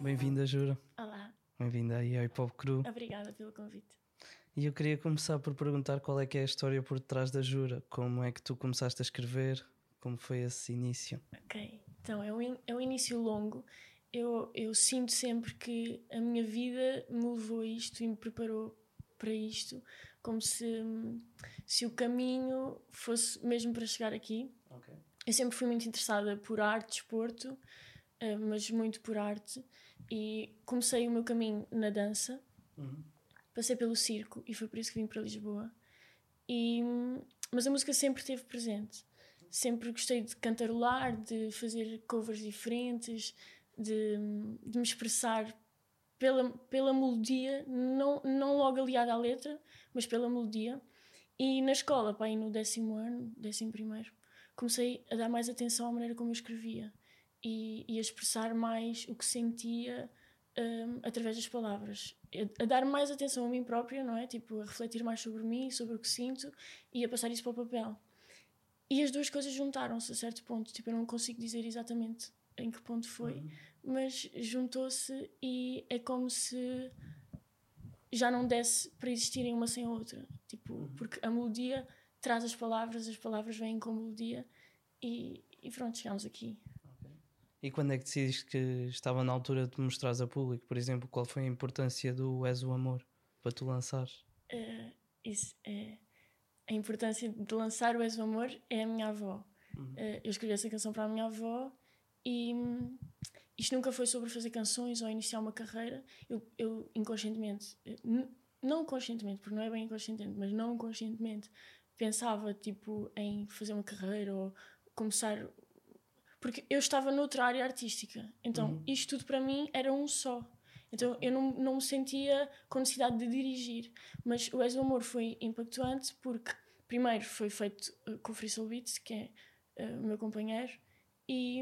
Bem-vinda, Jura. Olá. Bem-vinda aí ao Hipop Crew. Obrigada pelo convite. E eu queria começar por perguntar qual é que é a história por detrás da Jura. Como é que tu começaste a escrever? Como foi esse início? Ok, então é um início longo. Eu sinto sempre que a minha vida me levou a isto e me preparou para isto, como se o caminho fosse mesmo para chegar aqui. Okay. Eu sempre fui muito interessada por arte, desporto, mas muito por arte. E comecei o meu caminho na dança. Uhum. Passei pelo circo e foi por isso que vim para Lisboa. Mas a música sempre esteve presente. Sempre gostei de cantarolar, de fazer covers diferentes, de me expressar pela melodia, não logo aliada à letra, mas pela melodia. E na escola, pá, aí no 10º ano, 11º, comecei a dar mais atenção à maneira como eu escrevia e a expressar mais o que sentia através das palavras, a dar mais atenção a mim própria, não é? Tipo, a refletir mais sobre mim, sobre o que sinto e a passar isso para o papel. E as duas coisas juntaram-se a certo ponto. Tipo, eu não consigo dizer exatamente em que ponto foi, mas juntou-se e é como se já não desse para existirem uma sem a outra. Tipo, porque a melodia traz as palavras vêm com melodia e pronto, chegámos aqui. E quando é que decidiste que estava na altura de mostrares a público? Por exemplo, qual foi a importância do És o Amor para tu lançares? A importância de lançar o És o Amor é a minha avó. Eu escrevi essa canção para a minha avó e isto nunca foi sobre fazer canções ou iniciar uma carreira. Eu inconscientemente, não conscientemente, porque não é bem inconscientemente, mas não conscientemente, pensava tipo, em fazer uma carreira ou começar... Porque eu estava noutra área artística. Então, isto tudo para mim era um só. Então, eu não me sentia com necessidade de dirigir. Mas o És o Amor foi impactuante porque, primeiro, foi feito com o Free Soul Beats, que é o meu companheiro, e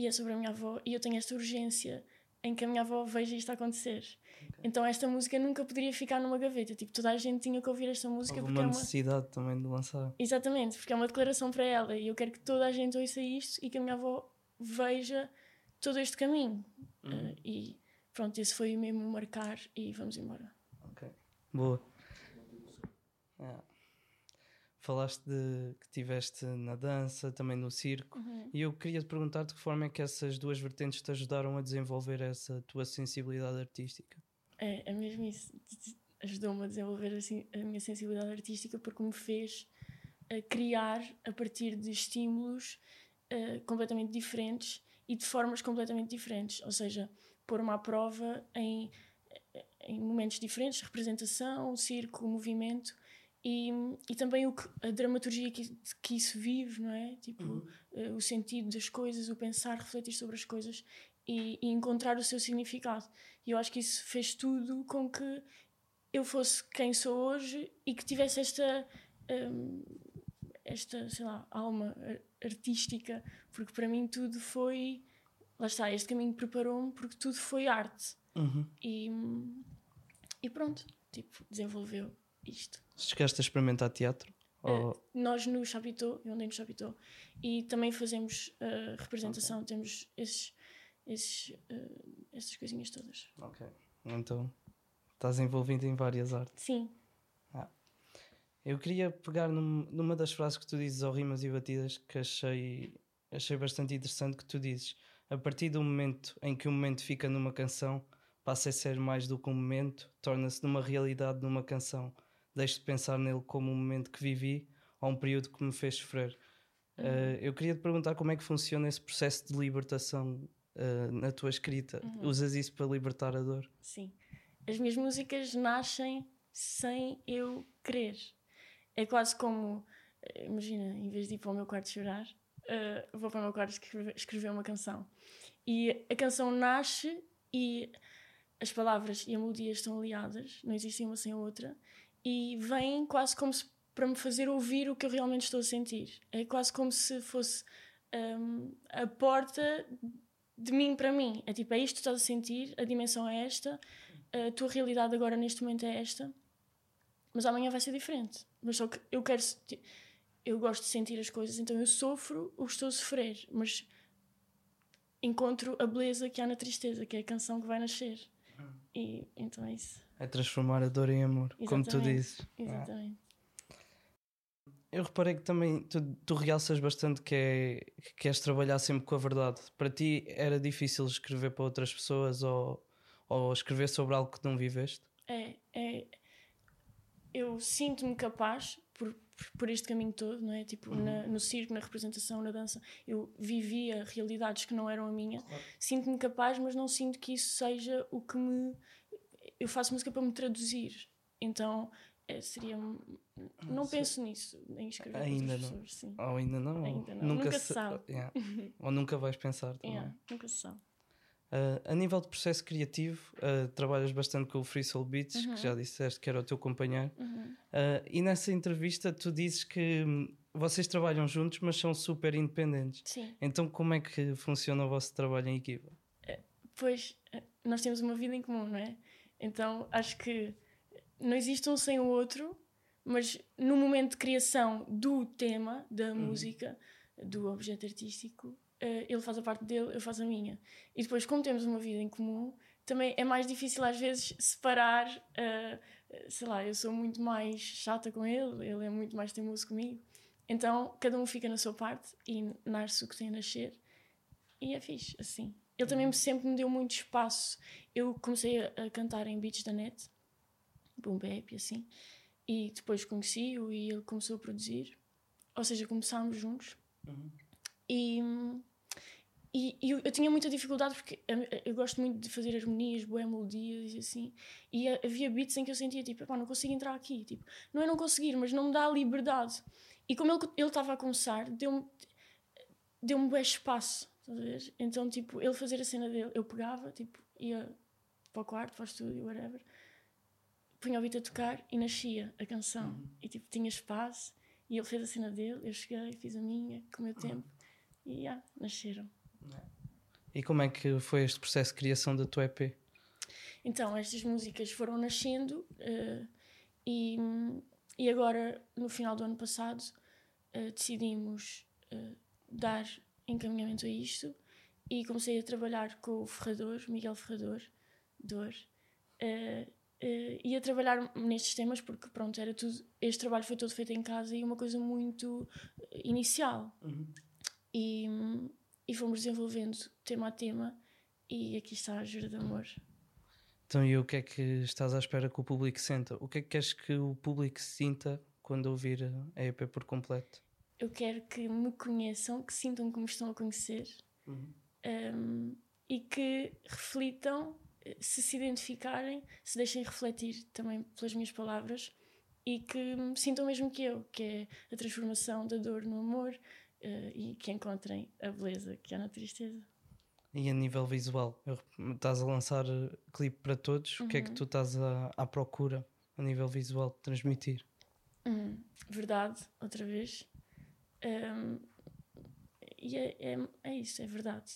é sobre a minha avó. E eu tenho esta urgência em que a minha avó veja isto acontecer. Okay. Então, esta música nunca poderia ficar numa gaveta. Tipo, toda a gente tinha que ouvir esta música. Houve porque uma necessidade também de lançar. Exatamente, porque é uma declaração para ela. E eu quero que toda a gente ouça isto e que a minha avó veja todo este caminho. E pronto, esse foi mesmo marcar e vamos embora. Ok, boa. Falaste de que estiveste na dança, também no circo, e eu queria te perguntar de que forma é que essas duas vertentes te ajudaram a desenvolver essa tua sensibilidade artística? É mesmo isso, ajudou-me a desenvolver assim, a minha sensibilidade artística porque me fez criar a partir de estímulos completamente diferentes e de formas completamente diferentes, ou seja, pôr-me à prova em momentos diferentes, representação, circo, movimento... E também a dramaturgia que isso vive, não é? Tipo, o sentido das coisas, o pensar, refletir sobre as coisas e encontrar o seu significado. E eu acho que isso fez tudo com que eu fosse quem sou hoje e que tivesse esta, sei lá, alma artística, porque para mim tudo foi... Lá está, este caminho preparou-me porque tudo foi arte. E pronto, tipo, desenvolveu isto. Chegaste a experimentar teatro? Nós no Chapitô, eu andei no Chapitô, e também fazemos representação, okay. Temos essas coisinhas todas. Ok, então estás envolvido em várias artes. Sim. Eu queria pegar numa das frases que tu dizes ao Rimas e Batidas, que achei bastante interessante, que tu dizes: a partir do momento em que o momento fica numa canção, passa a ser mais do que um momento, torna-se numa realidade numa canção. Deixo de pensar nele como um momento que vivi ou um período que me fez sofrer. Eu queria te perguntar como é que funciona esse processo de libertação na tua escrita. Usas isso para libertar a dor? Sim. As minhas músicas nascem sem eu querer. É quase como... Imagina, em vez de ir para o meu quarto chorar, vou para o meu quarto escrever uma canção. E a canção nasce e as palavras e a melodia estão aliadas. Não existem uma sem a outra. E vem quase como se para me fazer ouvir o que eu realmente estou a sentir. É quase como se fosse a porta de mim para mim. É tipo, é isto que estás a sentir, a dimensão é esta, a tua realidade agora neste momento é esta, mas amanhã vai ser diferente. Mas só que eu gosto de sentir as coisas, então eu sofro o que estou a sofrer, mas encontro a beleza que há na tristeza, que é a canção que vai nascer. E então é isso. É transformar a dor em amor, exatamente, como tu dizes. Exatamente. Eu reparei que também tu realças bastante que queres trabalhar sempre com a verdade. Para ti era difícil escrever para outras pessoas ou escrever sobre algo que não viveste? É. Eu sinto-me capaz por este caminho todo, não é? Tipo, no circo, na representação, na dança, eu vivia realidades que não eram a minha. Claro. Sinto-me capaz, mas não sinto que isso seja o que me... Eu faço música para me traduzir. Então... seria... Não penso nisso em escrever ainda não. Pessoas, sim. Ou ainda não, ainda não. Nunca se sabe. Yeah. Ou nunca vais pensar também. Yeah, nunca se sabe. A nível de processo criativo, trabalhas bastante com o Free Soul Beats, que já disseste que era o teu companheiro. E nessa entrevista tu dizes que vocês trabalham juntos, mas são super independentes. Sim. Então como é que funciona o vosso trabalho em equipa? Pois, nós temos uma vida em comum, não é? Então acho que não existe um sem o outro, mas no momento de criação do tema, da música, do objeto artístico, ele faz a parte dele, eu faço a minha. E depois, como temos uma vida em comum, também é mais difícil às vezes separar, sei lá, eu sou muito mais chata com ele, ele é muito mais teimoso comigo. Então, cada um fica na sua parte e nasce o que tem a nascer. E é fixe, assim. Ele também sempre me deu muito espaço. Eu comecei a cantar em beats da net, boom bap e assim, e depois conheci-o e ele começou a produzir, ou seja, começámos juntos. E eu tinha muita dificuldade porque eu gosto muito de fazer harmonias, boas melodias e assim, e havia beats em que eu sentia tipo, não consigo entrar aqui, tipo, não é não conseguir, mas não me dá a liberdade. E como ele estava a começar, deu-me bem espaço, talvez. Então tipo, ele fazer a cena dele, eu pegava, tipo, ia para o quarto, para o estúdio, whatever, punha o beat a tocar e nascia a canção. E tipo, tinha espaço e ele fez a cena dele, eu cheguei, fiz a minha com o meu tempo e nasceram. E como é que foi este processo de criação da tua EP? Então, estas músicas foram nascendo e agora no final do ano passado decidimos dar encaminhamento a isto e comecei a trabalhar com o Ferrador, Miguel Ferrador, e a trabalhar nestes temas porque, pronto, era tudo, este trabalho foi todo feito em casa e uma coisa muito inicial. E fomos desenvolvendo tema a tema e aqui está a Jura de Amor. Então, e o que é que estás à espera que o público sinta? O que é que queres que o público sinta quando ouvir a EP por completo? Eu quero que me conheçam, que sintam que me estão a conhecer e que reflitam, se identificarem, se deixem refletir também pelas minhas palavras e que sintam o mesmo que eu, que é a transformação da dor no amor e que encontrem a beleza que há na tristeza. E a nível visual, estás a lançar clipe para todos, o que é que tu estás à procura a nível visual de transmitir? Verdade, outra vez. E é isso, é verdade.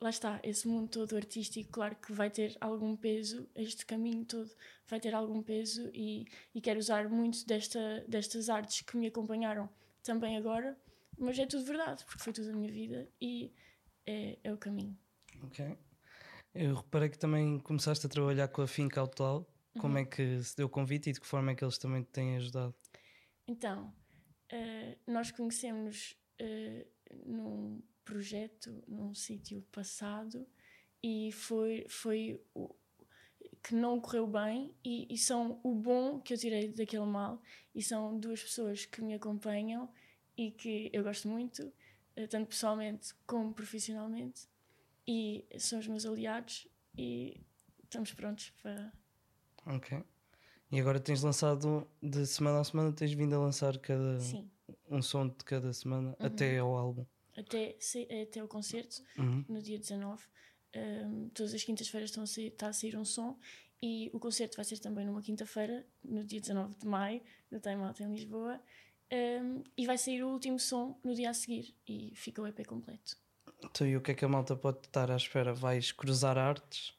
Lá está, esse mundo todo artístico, claro que vai ter algum peso, este caminho todo vai ter algum peso e quero usar muito destas artes que me acompanharam também agora, mas é tudo verdade, porque foi tudo a minha vida e é o caminho. Ok. Eu reparei que também começaste a trabalhar com a Fincautal. Como é que se deu o convite e de que forma é que eles também te têm ajudado? Então, nós conhecemos-nos num projeto, num sítio passado, e foi o que não correu bem e são o bom que eu tirei daquele mal e são duas pessoas que me acompanham e que eu gosto muito, tanto pessoalmente como profissionalmente, e são os meus aliados e estamos prontos para... Ok. E agora tens lançado, de semana a semana tens vindo a lançar um som de cada semana até ao álbum. Até o concerto, no dia 19. Todas as quintas-feiras está a sair um som e o concerto vai ser também numa quinta-feira, no dia 19 de maio, no Time Out em Lisboa. E vai sair o último som no dia a seguir e fica o EP completo. Então, e o que é que a malta pode estar à espera? Vais cruzar artes?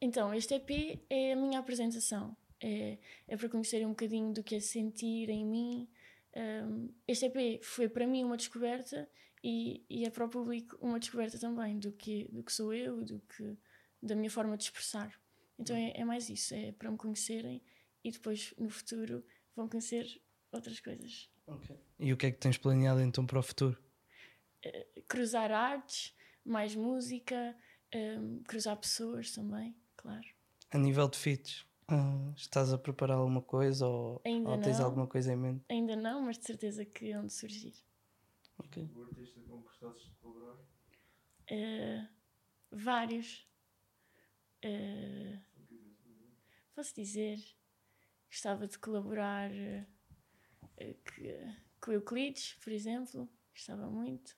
Então, este EP é a minha apresentação. É para conhecer um bocadinho do que é sentir em mim. este EP foi para mim uma descoberta e é para o público uma descoberta também do que sou eu, da minha forma de expressar. Então é mais isso, é para me conhecerem e depois no futuro vão conhecer outras coisas. Okay. E o que é que tens planeado então para o futuro? Cruzar artes, mais música, cruzar pessoas também, claro. A nível de feats, estás a preparar alguma coisa ou tens alguma coisa em mente? Ainda não, mas de certeza que hão de surgir. Okay. O artista com que gostasses de colaborar? Vários. Posso dizer, gostava de colaborar com o Euclides, por exemplo, gostava muito.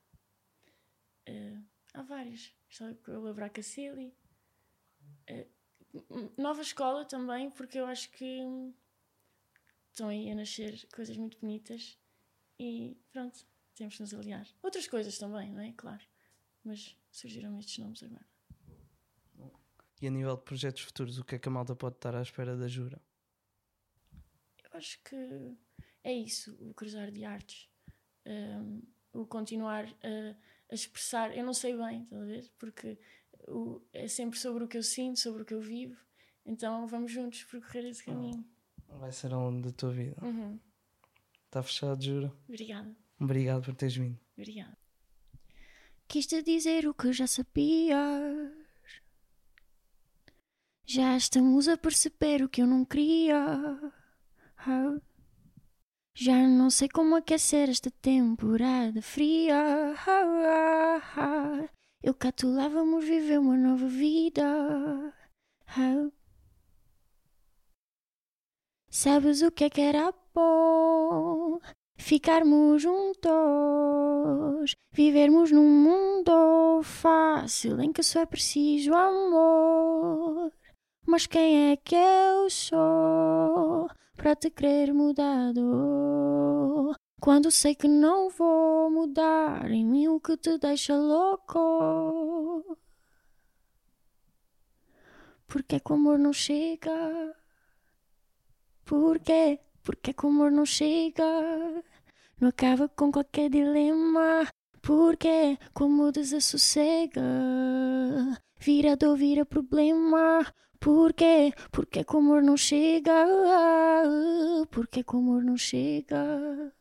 Há vários, gostava de colaborar com a Cecily. Nova escola também, porque eu acho que estão aí a nascer coisas muito bonitas e pronto, temos que nos aliar. Outras coisas também, não é? Claro, mas surgiram estes nomes agora. E a nível de projetos futuros, o que é que a malta pode estar à espera da Jura? Eu acho que é isso, o cruzar de artes, o continuar a expressar. Eu não sei bem, talvez, porque é sempre sobre o que eu sinto, sobre o que eu vivo. Então vamos juntos percorrer esse caminho. Vai ser ao longo da tua vida. Uhum. Está fechado, Jura? Obrigada. Obrigado por teres vindo. Obrigada. Quis-te dizer o que já sabias. Já estamos a perceber o que eu não queria. Já não sei como aquecer esta temporada fria. Eu cato lá, vamos viver uma nova vida. Sabes o que é que era bom? Ficarmos juntos, vivermos num mundo fácil em que só é preciso amor. Mas quem é que eu sou para te crer mudado? Quando sei que não vou mudar em mim o que te deixa louco. Porque é que o amor não chega? Porquê? Porque é que o amor não chega? Não acaba com qualquer dilema. Porque como desassossega? Vira dor, vira problema. Porquê? Porque é que o amor não chega? Porque é que o amor não chega?